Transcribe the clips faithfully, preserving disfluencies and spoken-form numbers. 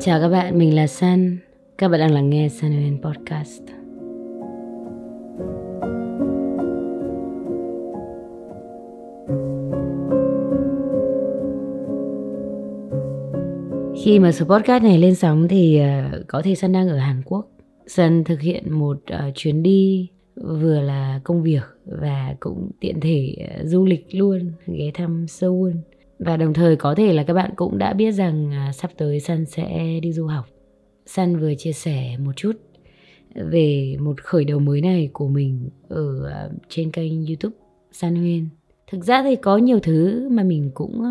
Chào các bạn, mình là Sun. Các bạn đang lắng nghe Sunhuyn Podcast. Khi mà số podcast này lên sóng thì có thể Sun đang ở Hàn Quốc. Sun thực hiện một chuyến đi vừa là công việc và cũng tiện thể du lịch luôn, ghé thăm Seoul. Và đồng thời có thể là các bạn cũng đã biết rằng sắp tới Sun sẽ đi du học. Sun vừa chia sẻ một chút về một khởi đầu mới này của mình ở trên kênh YouTube Sunhuyn. Thực ra thì có nhiều thứ mà mình cũng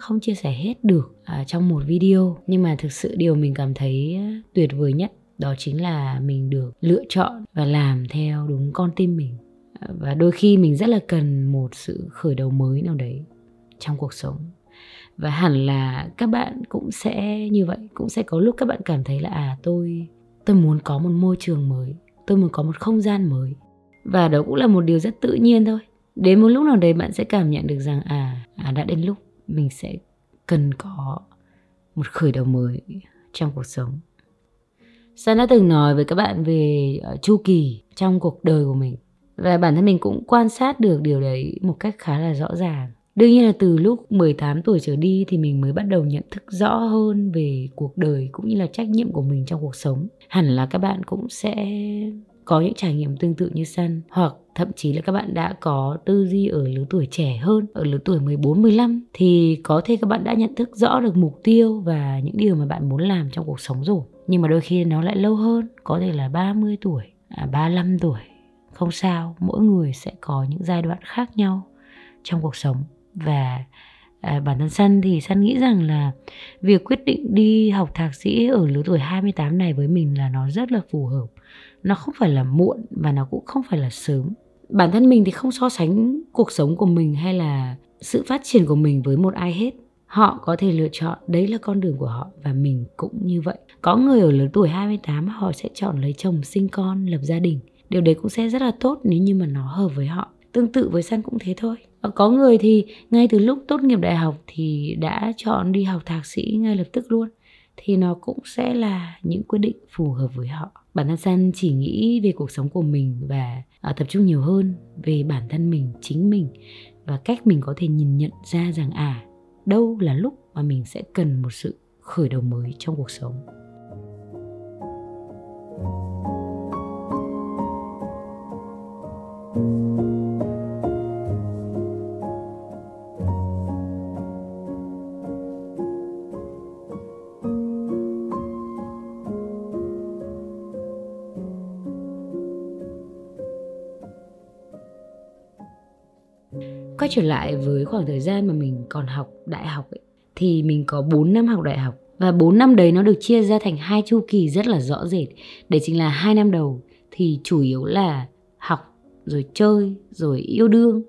không chia sẻ hết được trong một video. Nhưng mà thực sự điều mình cảm thấy tuyệt vời nhất đó chính là mình được lựa chọn và làm theo đúng con tim mình. Và đôi khi mình rất là cần một sự khởi đầu mới nào đấy trong cuộc sống. Và hẳn là các bạn cũng sẽ như vậy. Cũng sẽ có lúc các bạn cảm thấy là à tôi, tôi muốn có một môi trường mới, tôi muốn có một không gian mới. Và đó cũng là một điều rất tự nhiên thôi. Đến một lúc nào đấy bạn sẽ cảm nhận được rằng à, à đã đến lúc mình sẽ cần có một khởi đầu mới trong cuộc sống. Sun đã từng nói với các bạn về chu kỳ trong cuộc đời của mình. Và bản thân mình cũng quan sát được điều đấy một cách khá là rõ ràng. Đương nhiên là từ lúc mười tám tuổi trở đi thì mình mới bắt đầu nhận thức rõ hơn về cuộc đời cũng như là trách nhiệm của mình trong cuộc sống. Hẳn là các bạn cũng sẽ có những trải nghiệm tương tự như Sun, hoặc thậm chí là các bạn đã có tư duy ở lứa tuổi trẻ hơn, ở lứa tuổi mười bốn mười lăm thì có thể các bạn đã nhận thức rõ được mục tiêu và những điều mà bạn muốn làm trong cuộc sống rồi. Nhưng mà đôi khi nó lại lâu hơn, có thể là ba mươi tuổi, à, ba mươi lăm tuổi. Không sao, mỗi người sẽ có những giai đoạn khác nhau trong cuộc sống. Và à, bản thân Sun thì Sun nghĩ rằng là việc quyết định đi học thạc sĩ ở lứa tuổi hai mươi tám này với mình là nó rất là phù hợp. Nó không phải là muộn và nó cũng không phải là sớm. Bản thân mình thì không so sánh cuộc sống của mình hay là sự phát triển của mình với một ai hết. Họ có thể lựa chọn, đấy là con đường của họ và mình cũng như vậy. Có người ở lứa tuổi hai mươi tám họ sẽ chọn lấy chồng, sinh con, lập gia đình. Điều đấy cũng sẽ rất là tốt nếu như mà nó hợp với họ. Tương tự với Sun cũng thế thôi. Có người thì ngay từ lúc tốt nghiệp đại học thì đã chọn đi học thạc sĩ ngay lập tức luôn. Thì nó cũng sẽ là những quyết định phù hợp với họ. Bản thân Sun chỉ nghĩ về cuộc sống của mình và tập trung nhiều hơn về bản thân mình, chính mình. Và cách mình có thể nhìn nhận ra rằng à, đâu là lúc mà mình sẽ cần một sự khởi đầu mới trong cuộc sống. Quay trở lại với khoảng thời gian mà mình còn học đại học ấy, thì mình có bốn năm học đại học. Và bốn năm đấy nó được chia ra thành hai chu kỳ rất là rõ rệt. Đấy chính là hai năm đầu thì chủ yếu là học, rồi chơi, rồi yêu đương,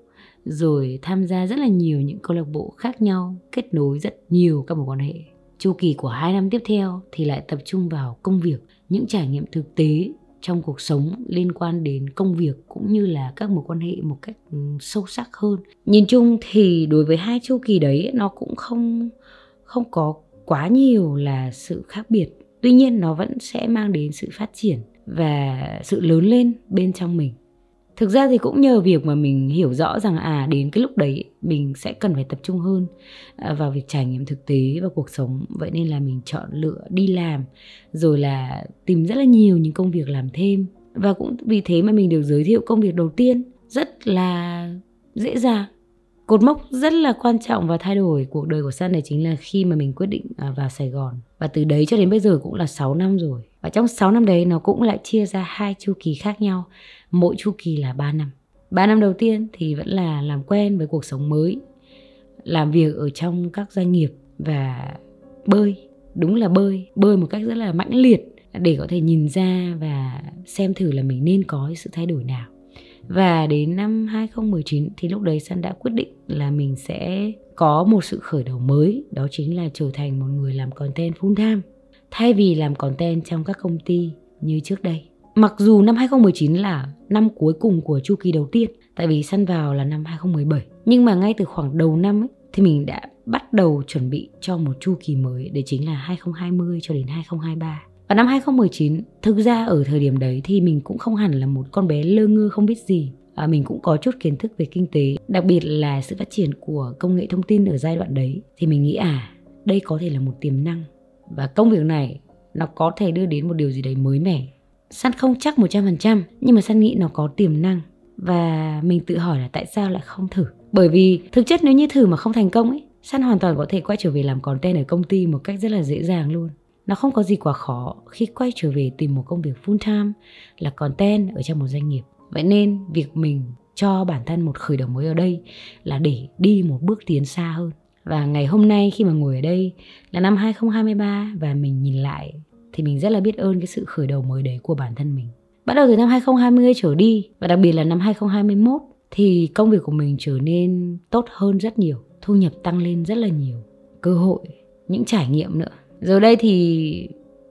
rồi tham gia rất là nhiều những câu lạc bộ khác nhau, kết nối rất nhiều các mối quan hệ. Chu kỳ của hai năm tiếp theo thì lại tập trung vào công việc, những trải nghiệm thực tế trong cuộc sống liên quan đến công việc cũng như là các mối quan hệ một cách sâu sắc hơn. Nhìn chung thì đối với hai chu kỳ đấy nó cũng không, không có quá nhiều là sự khác biệt. Tuy nhiên nó vẫn sẽ mang đến sự phát triển và sự lớn lên bên trong mình. Thực ra thì cũng nhờ việc mà mình hiểu rõ rằng à đến cái lúc đấy mình sẽ cần phải tập trung hơn vào việc trải nghiệm thực tế và cuộc sống. Vậy nên là mình chọn lựa đi làm rồi là tìm rất là nhiều những công việc làm thêm. Và cũng vì thế mà mình được giới thiệu công việc đầu tiên rất là dễ dàng. Cột mốc rất là quan trọng và thay đổi cuộc đời của Sun này chính là khi mà mình quyết định vào Sài Gòn. Và từ đấy cho đến bây giờ cũng là sáu năm rồi. Và trong sáu năm đấy nó cũng lại chia ra hai chu kỳ khác nhau. Mỗi chu kỳ là ba năm. ba năm đầu tiên thì vẫn là làm quen với cuộc sống mới, làm việc ở trong các doanh nghiệp và bơi. Đúng là bơi, bơi một cách rất là mãnh liệt để có thể nhìn ra và xem thử là mình nên có sự thay đổi nào. Và đến năm hai không một chín thì lúc đấy Sun đã quyết định là mình sẽ có một sự khởi đầu mới. Đó chính là trở thành một người làm content full time, thay vì làm content trong các công ty như trước đây. Mặc dù năm hai không một chín là năm cuối cùng của chu kỳ đầu tiên, tại vì săn vào là năm hai không một bảy. Nhưng mà ngay từ khoảng đầu năm ấy, thì mình đã bắt đầu chuẩn bị cho một chu kỳ mới, đấy chính là hai không hai không cho đến hai không hai ba. Và năm hai không một chín, thực ra ở thời điểm đấy thì mình cũng không hẳn là một con bé lơ ngơ không biết gì. À, mình cũng có chút kiến thức về kinh tế, đặc biệt là sự phát triển của công nghệ thông tin ở giai đoạn đấy. Thì mình nghĩ à, đây có thể là một tiềm năng, và công việc này nó có thể đưa đến một điều gì đấy mới mẻ. San không chắc một trăm phần trăm, nhưng mà San nghĩ nó có tiềm năng. Và mình tự hỏi là tại sao lại không thử. Bởi vì thực chất nếu như thử mà không thành công ấy, San hoàn toàn có thể quay trở về làm content ở công ty một cách rất là dễ dàng luôn. Nó không có gì quá khó khi quay trở về tìm một công việc full time là content ở trong một doanh nghiệp. Vậy nên việc mình cho bản thân một khởi đầu mới ở đây là để đi một bước tiến xa hơn. Và ngày hôm nay khi mà ngồi ở đây là năm hai không hai ba và mình nhìn lại thì mình rất là biết ơn cái sự khởi đầu mới đấy của bản thân mình. Bắt đầu từ năm hai không hai không trở đi, và đặc biệt là năm hai không hai mốt, thì công việc của mình trở nên tốt hơn rất nhiều, thu nhập tăng lên rất là nhiều, cơ hội, những trải nghiệm nữa. Giờ đây thì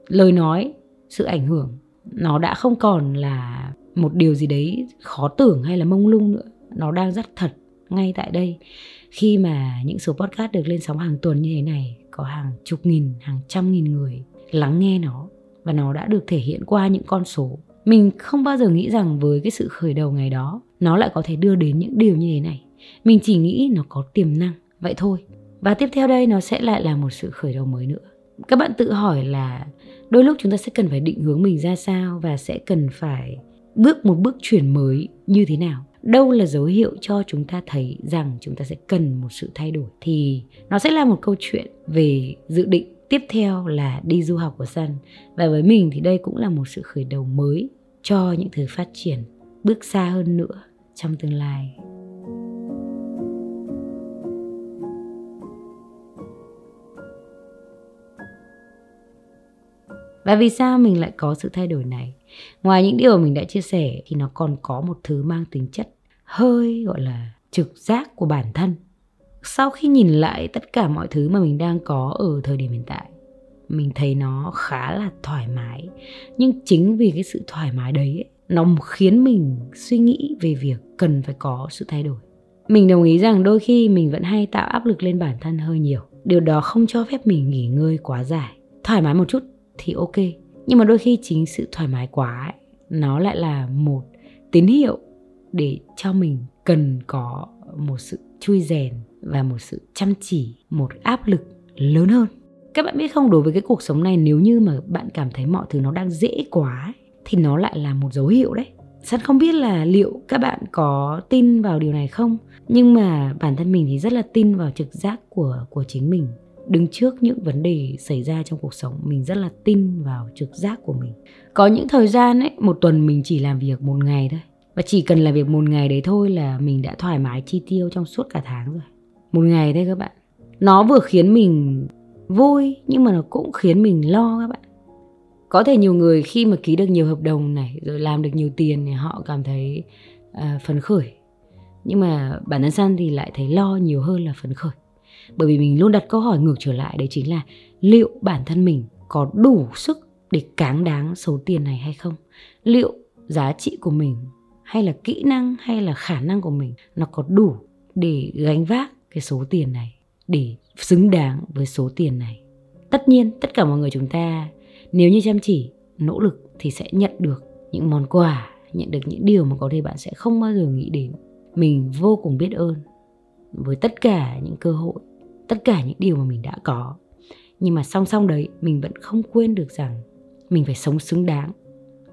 lời nói, sự ảnh hưởng nó đã không còn là một điều gì đấy khó tưởng hay là mông lung nữa. Nó đang rất thật ngay tại đây, khi mà những số podcast được lên sóng hàng tuần như thế này có hàng chục nghìn, hàng trăm nghìn người lắng nghe nó, và nó đã được thể hiện qua những con số. Mình không bao giờ nghĩ rằng với cái sự khởi đầu ngày đó nó lại có thể đưa đến những điều như thế này. Mình chỉ nghĩ nó có tiềm năng, vậy thôi. Và tiếp theo đây nó sẽ lại là một sự khởi đầu mới nữa. Các bạn tự hỏi là đôi lúc chúng ta sẽ cần phải định hướng mình ra sao, và sẽ cần phải bước một bước chuyển mới như thế nào. Đâu là dấu hiệu cho chúng ta thấy rằng chúng ta sẽ cần một sự thay đổi? Thì nó sẽ là một câu chuyện về dự định. Tiếp theo là đi du học của Sun. Và với mình thì đây cũng là một sự khởi đầu mới cho những thứ phát triển bước xa hơn nữa trong tương lai. Và vì sao mình lại có sự thay đổi này? Ngoài những điều mình đã chia sẻ thì nó còn có một thứ mang tính chất hơi gọi là trực giác của bản thân. Sau khi nhìn lại tất cả mọi thứ mà mình đang có ở thời điểm hiện tại, mình thấy nó khá là thoải mái. Nhưng chính vì cái sự thoải mái đấy ấy, nó khiến mình suy nghĩ về việc cần phải có sự thay đổi. Mình đồng ý rằng đôi khi mình vẫn hay tạo áp lực lên bản thân hơi nhiều. Điều đó không cho phép mình nghỉ ngơi quá dài. Thoải mái một chút thì ok. Nhưng mà đôi khi chính sự thoải mái quá ấy, nó lại là một tín hiệu để cho mình cần có một sự chui rèn và một sự chăm chỉ, một áp lực lớn hơn. Các bạn biết không, đối với cái cuộc sống này, nếu như mà bạn cảm thấy mọi thứ nó đang dễ quá thì nó lại là một dấu hiệu đấy. Sẵn không biết là liệu các bạn có tin vào điều này không, nhưng mà bản thân mình thì rất là tin vào trực giác của, của chính mình. Đứng trước những vấn đề xảy ra trong cuộc sống, mình rất là tin vào trực giác của mình. Có những thời gian ấy, một tuần mình chỉ làm việc một ngày thôi, và chỉ cần làm việc một ngày đấy thôi là mình đã thoải mái chi tiêu trong suốt cả tháng rồi. Một ngày đấy các bạn. Nó vừa khiến mình vui nhưng mà nó cũng khiến mình lo các bạn. Có thể nhiều người khi mà ký được nhiều hợp đồng này, rồi làm được nhiều tiền này, họ cảm thấy à, phấn khởi. Nhưng mà bản thân San thì lại thấy lo nhiều hơn là phấn khởi. Bởi vì mình luôn đặt câu hỏi ngược trở lại, đấy chính là liệu bản thân mình có đủ sức để cáng đáng số tiền này hay không? Liệu giá trị của mình, hay là kỹ năng, hay là khả năng của mình nó có đủ để gánh vác cái số tiền này, để xứng đáng với số tiền này? Tất nhiên, tất cả mọi người chúng ta nếu như chăm chỉ, nỗ lực thì sẽ nhận được những món quà, nhận được những điều mà có thể bạn sẽ không bao giờ nghĩ đến. Mình vô cùng biết ơn với tất cả những cơ hội, tất cả những điều mà mình đã có. Nhưng mà song song đấy, mình vẫn không quên được rằng mình phải sống xứng đáng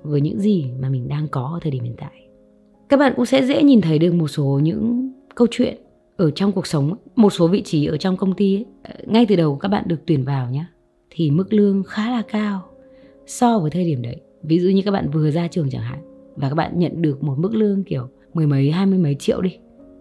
với những gì mà mình đang có ở thời điểm hiện tại. Các bạn cũng sẽ dễ nhìn thấy được một số những câu chuyện ở trong cuộc sống. Một số vị trí ở trong công ty ấy, ngay từ đầu các bạn được tuyển vào nhé, thì mức lương khá là cao so với thời điểm đấy. Ví dụ như các bạn vừa ra trường chẳng hạn, và các bạn nhận được một mức lương kiểu mười mấy, hai mươi mấy triệu đi,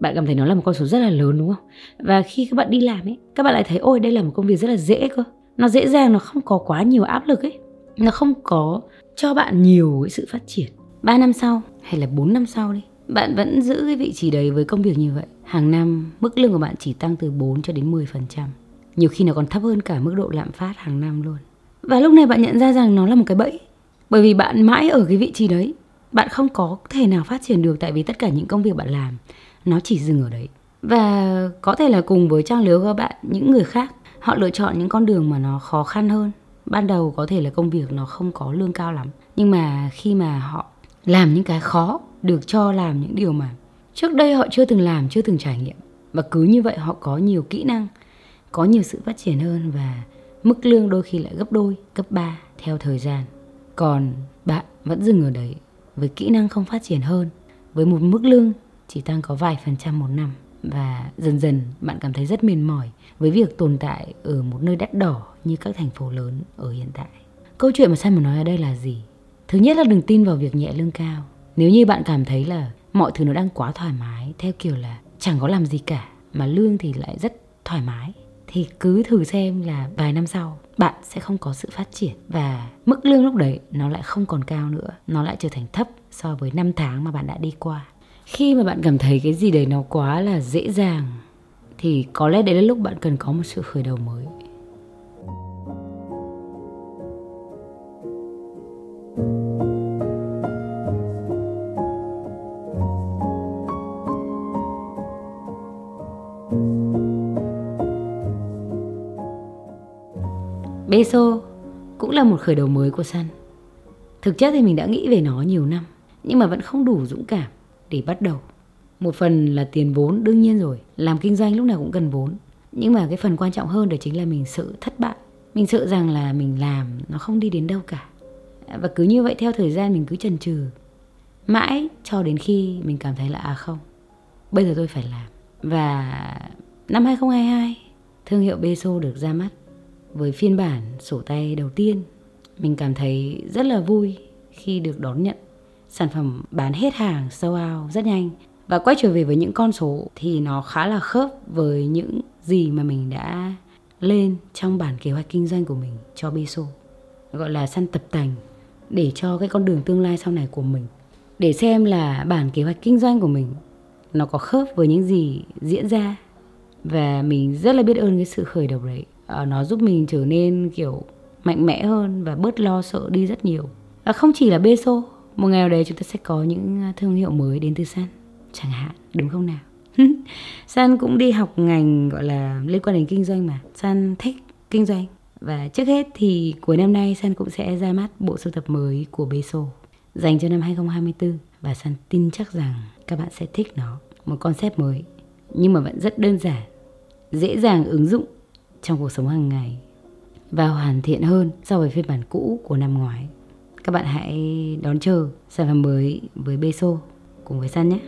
bạn cảm thấy nó là một con số rất là lớn đúng không? Và khi các bạn đi làm ấy, các bạn lại thấy ôi đây là một công việc rất là dễ cơ. Nó dễ dàng, nó không có quá nhiều áp lực ấy, nó không có cho bạn nhiều cái sự phát triển. Ba năm sau hay là bốn năm sau đi, bạn vẫn giữ cái vị trí đấy với công việc như vậy. Hàng năm mức lương của bạn chỉ tăng từ bốn cho đến mười phần trăm. Nhiều khi nó còn thấp hơn cả mức độ lạm phát hàng năm luôn. Và lúc này bạn nhận ra rằng nó là một cái bẫy. Bởi vì bạn mãi ở cái vị trí đấy, bạn không có thể nào phát triển được, tại vì tất cả những công việc bạn làm nó chỉ dừng ở đấy. Và có thể là cùng với trang lứa của bạn, những người khác họ lựa chọn những con đường mà nó khó khăn hơn. Ban đầu có thể là công việc nó không có lương cao lắm, nhưng mà khi mà họ làm những cái khó, được cho làm những điều mà trước đây họ chưa từng làm, chưa từng trải nghiệm, và cứ như vậy họ có nhiều kỹ năng, có nhiều sự phát triển hơn, và mức lương đôi khi lại gấp đôi, gấp ba theo thời gian. Còn bạn vẫn dừng ở đấy với kỹ năng không phát triển hơn, với một mức lương chỉ tăng có vài phần trăm một năm. Và dần dần bạn cảm thấy rất mệt mỏi với việc tồn tại ở một nơi đắt đỏ như các thành phố lớn ở hiện tại. Câu chuyện mà Sun muốn nói ở đây là gì? Thứ nhất là đừng tin vào việc nhẹ lương cao. Nếu như bạn cảm thấy là mọi thứ nó đang quá thoải mái, theo kiểu là chẳng có làm gì cả mà lương thì lại rất thoải mái, thì cứ thử xem là vài năm sau bạn sẽ không có sự phát triển, và mức lương lúc đấy nó lại không còn cao nữa, nó lại trở thành thấp so với năm tháng mà bạn đã đi qua. Khi mà bạn cảm thấy cái gì đấy nó quá là dễ dàng thì có lẽ đấy là lúc bạn cần có một sự khởi đầu mới. Bêsô cũng là một khởi đầu mới của Sun. Thực chất thì mình đã nghĩ về nó nhiều năm, nhưng mà vẫn không đủ dũng cảm để bắt đầu. Một phần là tiền vốn, đương nhiên rồi, làm kinh doanh lúc nào cũng cần vốn. Nhưng mà cái phần quan trọng hơn đó chính là mình sợ thất bại. Mình sợ rằng là mình làm nó không đi đến đâu cả, và cứ như vậy theo thời gian mình cứ chần chừ mãi cho đến khi mình cảm thấy là à không, bây giờ tôi phải làm. Và năm hai không hai hai, thương hiệu Bêsô được ra mắt với phiên bản sổ tay đầu tiên. Mình cảm thấy rất là vui khi được đón nhận sản phẩm bán hết hàng, sold out rất nhanh, và quay trở về với những con số thì nó khá là khớp với những gì mà mình đã lên trong bản kế hoạch kinh doanh của mình cho Bêsô. Gọi là Sun tập tành để cho cái con đường tương lai sau này của mình, để xem là bản kế hoạch kinh doanh của mình nó có khớp với những gì diễn ra. Và mình rất là biết ơn cái sự khởi đầu đấy. Nó giúp mình trở nên kiểu mạnh mẽ hơn và bớt lo sợ đi rất nhiều. Và không chỉ là Bêsô, một ngày nào đấy chúng ta sẽ có những thương hiệu mới đến từ Sun chẳng hạn, đúng không nào? Sun cũng đi học ngành gọi là liên quan đến kinh doanh mà. Sun thích kinh doanh. Và trước hết thì cuối năm nay Sun cũng sẽ ra mắt bộ sưu tập mới của Bêsô dành cho năm hai không hai tư, và Sun tin chắc rằng các bạn sẽ thích nó. Một concept mới nhưng mà vẫn rất đơn giản, dễ dàng ứng dụng trong cuộc sống hàng ngày và hoàn thiện hơn so với phiên bản cũ của năm ngoái. Các bạn hãy đón chờ sản phẩm mới với Bêsô cùng với Sun nhé.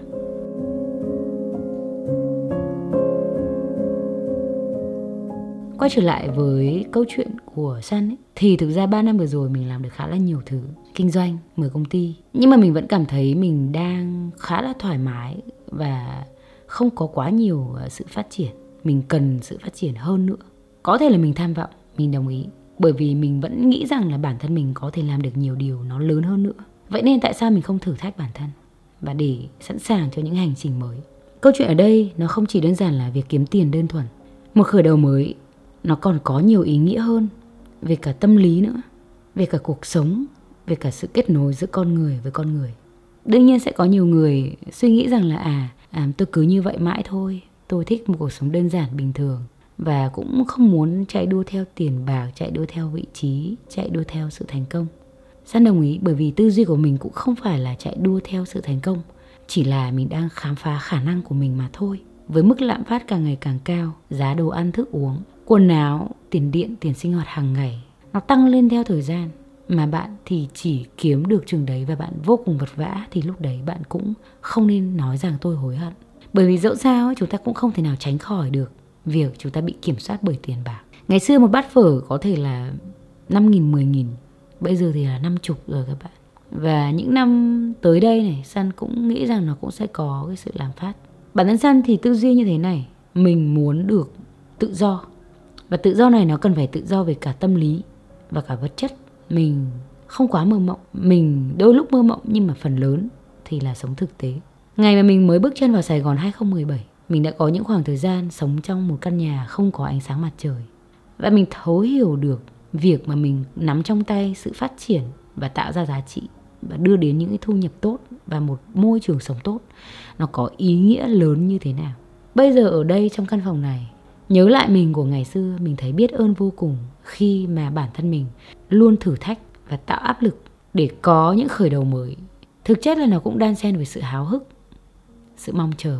Quay trở lại với câu chuyện của Sun ấy, thì thực ra ba năm vừa rồi mình làm được khá là nhiều thứ, kinh doanh, mở công ty, nhưng mà mình vẫn cảm thấy mình đang khá là thoải mái và không có quá nhiều sự phát triển. Mình cần sự phát triển hơn nữa. Có thể là mình tham vọng, mình đồng ý, bởi vì mình vẫn nghĩ rằng là bản thân mình có thể làm được nhiều điều nó lớn hơn nữa. Vậy nên tại sao mình không thử thách bản thân và để sẵn sàng cho những hành trình mới? Câu chuyện ở đây nó không chỉ đơn giản là việc kiếm tiền đơn thuần. Một khởi đầu mới nó còn có nhiều ý nghĩa hơn, về cả tâm lý nữa, về cả cuộc sống, về cả sự kết nối giữa con người với con người. Đương nhiên sẽ có nhiều người suy nghĩ rằng là à, à tôi cứ như vậy mãi thôi, tôi thích một cuộc sống đơn giản bình thường, và cũng không muốn chạy đua theo tiền bạc, chạy đua theo vị trí, chạy đua theo sự thành công. Sun đồng ý, bởi vì tư duy của mình cũng không phải là chạy đua theo sự thành công, chỉ là mình đang khám phá khả năng của mình mà thôi. Với mức lạm phát càng ngày càng cao, giá đồ ăn thức uống, quần áo, tiền điện, tiền sinh hoạt hàng ngày nó tăng lên theo thời gian, mà bạn thì chỉ kiếm được chừng đấy và bạn vô cùng vật vã, thì lúc đấy bạn cũng không nên nói rằng tôi hối hận. Bởi vì dẫu sao ấy, chúng ta cũng không thể nào tránh khỏi được việc chúng ta bị kiểm soát bởi tiền bạc. Ngày xưa một bát phở có thể là năm nghìn, mười nghìn, bây giờ thì là năm mươi rồi các bạn. Và những năm tới đây này, Sun cũng nghĩ rằng nó cũng sẽ có cái sự lạm phát. Bản thân Sun thì tư duy như thế này, mình muốn được tự do. Và tự do này nó cần phải tự do về cả tâm lý và cả vật chất. Mình không quá mơ mộng, mình đôi lúc mơ mộng nhưng mà phần lớn thì là sống thực tế. Ngày mà mình mới bước chân vào Sài Gòn hai không một bảy, mình đã có những khoảng thời gian sống trong một căn nhà không có ánh sáng mặt trời. Và mình thấu hiểu được việc mà mình nắm trong tay sự phát triển và tạo ra giá trị và đưa đến những cái thu nhập tốt và một môi trường sống tốt, nó có ý nghĩa lớn như thế nào. Bây giờ ở đây trong căn phòng này, nhớ lại mình của ngày xưa, mình thấy biết ơn vô cùng khi mà bản thân mình luôn thử thách và tạo áp lực để có những khởi đầu mới. Thực chất là nó cũng đan xen với sự háo hức, sự mong chờ.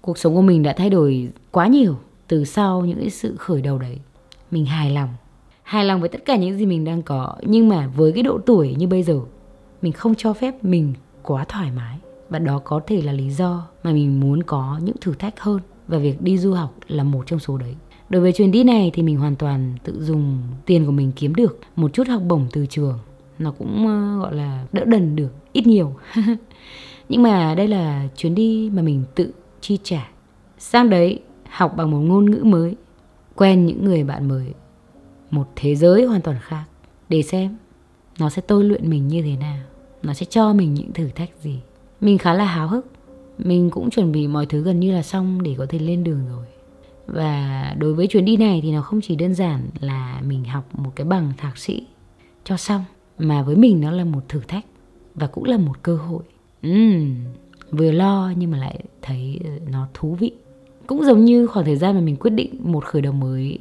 Cuộc sống của mình đã thay đổi quá nhiều từ sau những cái sự khởi đầu đấy. Mình hài lòng, hài lòng với tất cả những gì mình đang có. Nhưng mà với cái độ tuổi như bây giờ, mình không cho phép mình quá thoải mái. Và đó có thể là lý do mà mình muốn có những thử thách hơn. Và việc đi du học là một trong số đấy. Đối với chuyến đi này thì mình hoàn toàn tự dùng tiền của mình kiếm được một chút học bổng từ trường. Nó cũng gọi là đỡ đần được ít nhiều. Nhưng mà đây là chuyến đi mà mình tự chi trả. Sang đấy học bằng một ngôn ngữ mới, quen những người bạn mới, một thế giới hoàn toàn khác. Để xem nó sẽ tôi luyện mình như thế nào, nó sẽ cho mình những thử thách gì. Mình khá là háo hức. Mình cũng chuẩn bị mọi thứ gần như là xong để có thể lên đường rồi. Và đối với chuyến đi này thì nó không chỉ đơn giản là mình học một cái bằng thạc sĩ cho xong, mà với mình nó là một thử thách và cũng là một cơ hội. uhm, Vừa lo nhưng mà lại thấy nó thú vị. Cũng giống như khoảng thời gian mà mình quyết định một khởi đầu mới,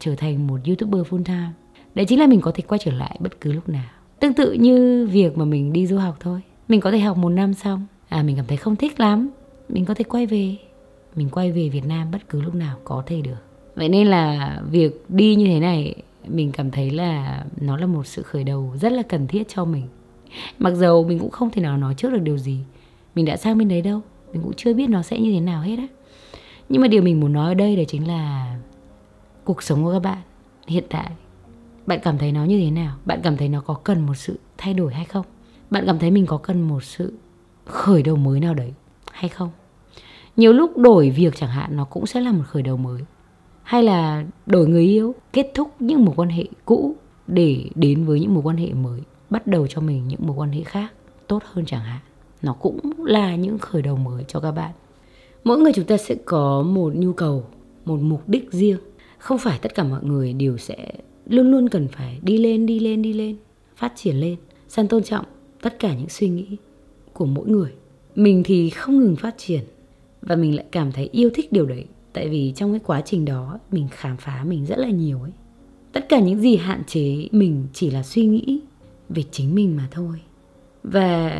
trở thành một YouTuber full time. Đấy chính là mình có thể quay trở lại bất cứ lúc nào. Tương tự như việc mà mình đi du học thôi. Mình có thể học một năm xong, à mình cảm thấy không thích lắm, mình có thể quay về. Mình quay về Việt Nam bất cứ lúc nào có thể được. Vậy nên là việc đi như thế này, mình cảm thấy là nó là một sự khởi đầu rất là cần thiết cho mình. Mặc dù mình cũng không thể nào nói trước được điều gì, mình đã sang bên đấy đâu, mình cũng chưa biết nó sẽ như thế nào hết á. Nhưng mà điều mình muốn nói ở đây đó chính là cuộc sống của các bạn hiện tại, bạn cảm thấy nó như thế nào? Bạn cảm thấy nó có cần một sự thay đổi hay không? Bạn cảm thấy mình có cần một sự khởi đầu mới nào đấy hay không? Nhiều lúc đổi việc chẳng hạn, nó cũng sẽ là một khởi đầu mới. Hay là đổi người yêu, kết thúc những mối quan hệ cũ để đến với những mối quan hệ mới, bắt đầu cho mình những mối quan hệ khác tốt hơn chẳng hạn. Nó cũng là những khởi đầu mới cho các bạn. Mỗi người chúng ta sẽ có một nhu cầu, một mục đích riêng. Không phải tất cả mọi người đều sẽ luôn luôn cần phải đi lên, đi lên, đi lên, phát triển lên. San tôn trọng tất cả những suy nghĩ của mỗi người. Mình thì không ngừng phát triển và mình lại cảm thấy yêu thích điều đấy. Tại vì trong cái quá trình đó mình khám phá mình rất là nhiều ấy. Tất cả những gì hạn chế mình chỉ là suy nghĩ về chính mình mà thôi. Và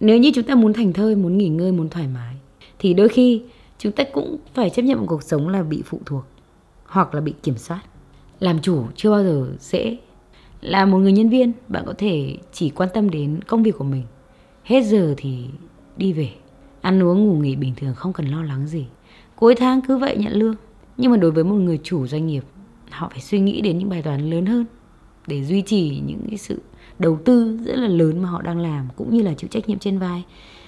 nếu như chúng ta muốn thành thơi, muốn nghỉ ngơi, muốn thoải mái, thì đôi khi chúng ta cũng phải chấp nhận một cuộc sống là bị phụ thuộc hoặc là bị kiểm soát. Làm chủ chưa bao giờ dễ. Là một người nhân viên, bạn có thể chỉ quan tâm đến công việc của mình, hết giờ thì đi về, ăn uống ngủ nghỉ bình thường, không cần lo lắng gì, cuối tháng cứ vậy nhận lương. Nhưng mà đối với một người chủ doanh nghiệp, họ phải suy nghĩ đến những bài toán lớn hơn để duy trì những cái sự đầu tư rất là lớn mà họ đang làm, cũng như là chịu trách nhiệm trên vai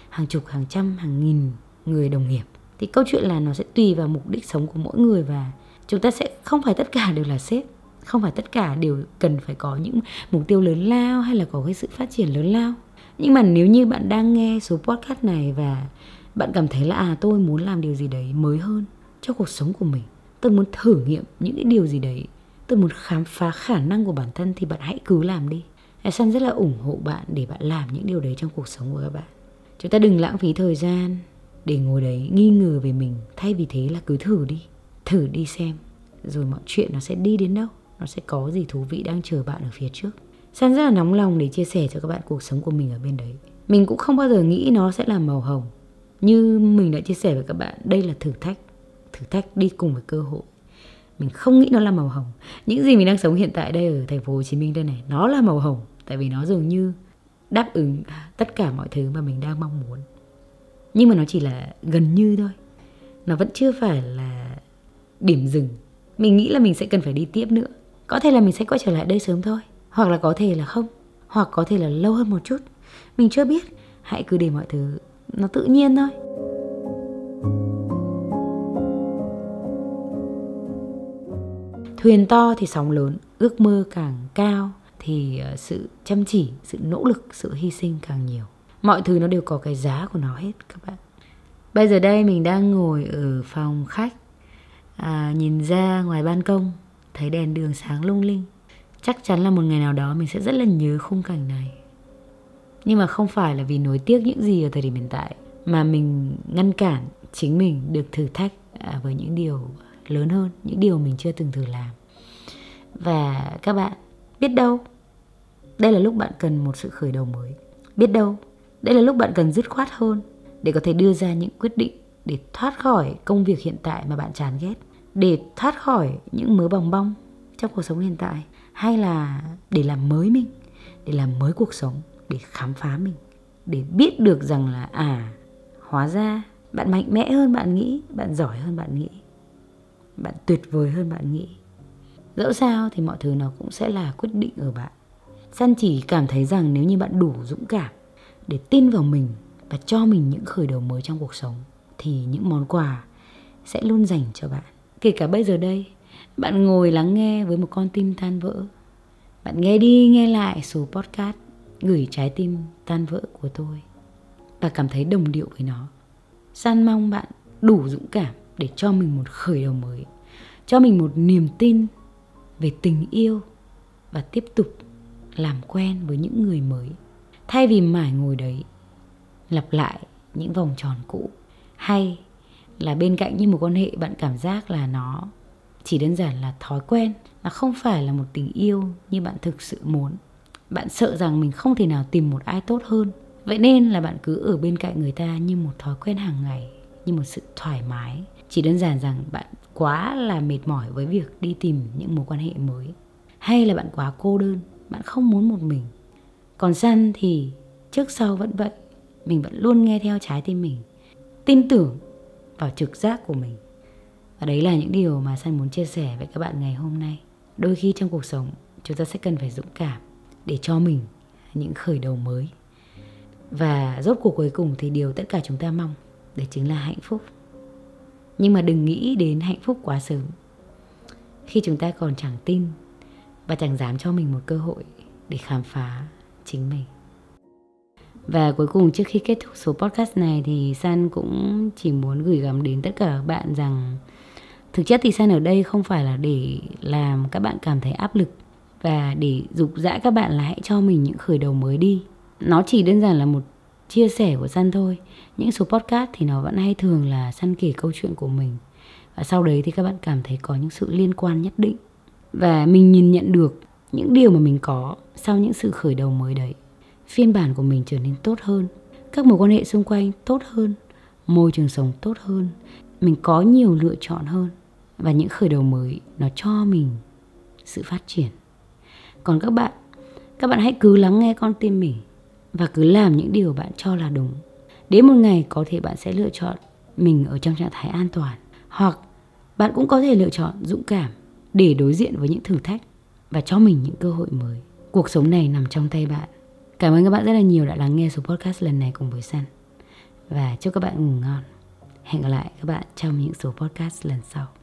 hàng chục, hàng trăm, hàng nghìn người đồng nghiệp. Thì câu chuyện là nó sẽ tùy vào mục đích sống của mỗi người, và chúng ta sẽ không phải tất cả đều là sếp, không phải tất cả đều cần phải có những mục tiêu lớn lao hay là có cái sự phát triển lớn lao. Nhưng mà nếu như bạn đang nghe số podcast này và bạn cảm thấy là à tôi muốn làm điều gì đấy mới hơn cho cuộc sống của mình, tôi muốn thử nghiệm những cái điều gì đấy, tôi muốn khám phá khả năng của bản thân, thì bạn hãy cứ làm đi. Sunhuyn rất là ủng hộ bạn để bạn làm những điều đấy trong cuộc sống của các bạn. Chúng ta đừng lãng phí thời gian để ngồi đấy nghi ngờ về mình. Thay vì thế là cứ thử đi, thử đi xem, rồi mọi chuyện nó sẽ đi đến đâu, nó sẽ có gì thú vị đang chờ bạn ở phía trước. Sunhuyn rất là nóng lòng để chia sẻ cho các bạn cuộc sống của mình ở bên đấy. Mình cũng không bao giờ nghĩ nó sẽ là màu hồng. Như mình đã chia sẻ với các bạn, đây là thử thách, thử thách đi cùng với cơ hội. Mình không nghĩ nó là màu hồng. Những gì mình đang sống hiện tại đây ở thành phố Hồ Chí Minh đây này, nó là màu hồng. Tại vì nó dường như đáp ứng tất cả mọi thứ mà mình đang mong muốn. Nhưng mà nó chỉ là gần như thôi. Nó vẫn chưa phải là điểm dừng. Mình nghĩ là mình sẽ cần phải đi tiếp nữa. Có thể là mình sẽ quay trở lại đây sớm thôi, hoặc là có thể là không, hoặc có thể là lâu hơn một chút. Mình chưa biết. Hãy cứ để mọi thứ nó tự nhiên thôi. Thuyền to thì sóng lớn, ước mơ càng cao thì sự chăm chỉ, sự nỗ lực, sự hy sinh càng nhiều. Mọi thứ nó đều có cái giá của nó hết các bạn. Bây giờ đây mình đang ngồi ở phòng khách, à, nhìn ra ngoài ban công, thấy đèn đường sáng lung linh. Chắc chắn là một ngày nào đó mình sẽ rất là nhớ khung cảnh này. Nhưng mà không phải là vì nuối tiếc những gì ở thời điểm hiện tại, mà mình ngăn cản chính mình được thử thách với những điều lớn hơn, những điều mình chưa từng thử làm. Và các bạn, biết đâu đây là lúc bạn cần một sự khởi đầu mới. Biết đâu đây là lúc bạn cần dứt khoát hơn để có thể đưa ra những quyết định để thoát khỏi công việc hiện tại mà bạn chán ghét, để thoát khỏi những mớ bòng bong trong cuộc sống hiện tại, hay là để làm mới mình, để làm mới cuộc sống, để khám phá mình, để biết được rằng là à, hóa ra bạn mạnh mẽ hơn bạn nghĩ, bạn giỏi hơn bạn nghĩ, bạn tuyệt vời hơn bạn nghĩ. Dẫu sao thì mọi thứ nó cũng sẽ là quyết định ở bạn. San chỉ cảm thấy rằng nếu như bạn đủ dũng cảm để tin vào mình và cho mình những khởi đầu mới trong cuộc sống, thì những món quà sẽ luôn dành cho bạn. Kể cả bây giờ đây, bạn ngồi lắng nghe với một con tim tan vỡ. Bạn nghe đi nghe lại số podcast Gửi Trái Tim Tan Vỡ của tôi và cảm thấy đồng điệu với nó. San mong bạn đủ dũng cảm để cho mình một khởi đầu mới, cho mình một niềm tin về tình yêu và tiếp tục làm quen với những người mới, thay vì mãi ngồi đấy lặp lại những vòng tròn cũ, hay là bên cạnh như một quan hệ bạn cảm giác là nó chỉ đơn giản là thói quen, nó không phải là một tình yêu như bạn thực sự muốn. Bạn sợ rằng mình không thể nào tìm một ai tốt hơn, vậy nên là bạn cứ ở bên cạnh người ta như một thói quen hàng ngày, như một sự thoải mái. Chỉ đơn giản rằng bạn quá là mệt mỏi với việc đi tìm những mối quan hệ mới, hay là bạn quá cô đơn, bạn không muốn một mình. Còn Sun thì trước sau vẫn vậy, mình vẫn luôn nghe theo trái tim mình, tin tưởng vào trực giác của mình. Và đấy là những điều mà Sun muốn chia sẻ với các bạn ngày hôm nay. Đôi khi trong cuộc sống chúng ta sẽ cần phải dũng cảm để cho mình những khởi đầu mới. Và rốt cuộc cuối cùng thì điều tất cả chúng ta mong đấy chính là hạnh phúc. Nhưng mà đừng nghĩ đến hạnh phúc quá sớm, khi chúng ta còn chẳng tin và chẳng dám cho mình một cơ hội để khám phá chính mình. Và cuối cùng, trước khi kết thúc số podcast này, thì San cũng chỉ muốn gửi gắm đến tất cả các bạn rằng thực chất thì San ở đây không phải là để làm các bạn cảm thấy áp lực và để giục giã các bạn là hãy cho mình những khởi đầu mới đi. Nó chỉ đơn giản là một chia sẻ của San thôi. Những số podcast thì nó vẫn hay thường là San kể câu chuyện của mình, và sau đấy thì các bạn cảm thấy có những sự liên quan nhất định. Và mình nhìn nhận được những điều mà mình có sau những sự khởi đầu mới đấy. Phiên bản của mình trở nên tốt hơn, các mối quan hệ xung quanh tốt hơn, môi trường sống tốt hơn, mình có nhiều lựa chọn hơn. Và những khởi đầu mới nó cho mình sự phát triển. Còn các bạn, các bạn hãy cứ lắng nghe con tim mình và cứ làm những điều bạn cho là đúng. Đến một ngày có thể bạn sẽ lựa chọn mình ở trong trạng thái an toàn, hoặc bạn cũng có thể lựa chọn dũng cảm để đối diện với những thử thách và cho mình những cơ hội mới. Cuộc sống này nằm trong tay bạn. Cảm ơn các bạn rất là nhiều đã lắng nghe số podcast lần này cùng với Sun, và chúc các bạn ngủ ngon. Hẹn gặp lại các bạn trong những số podcast lần sau.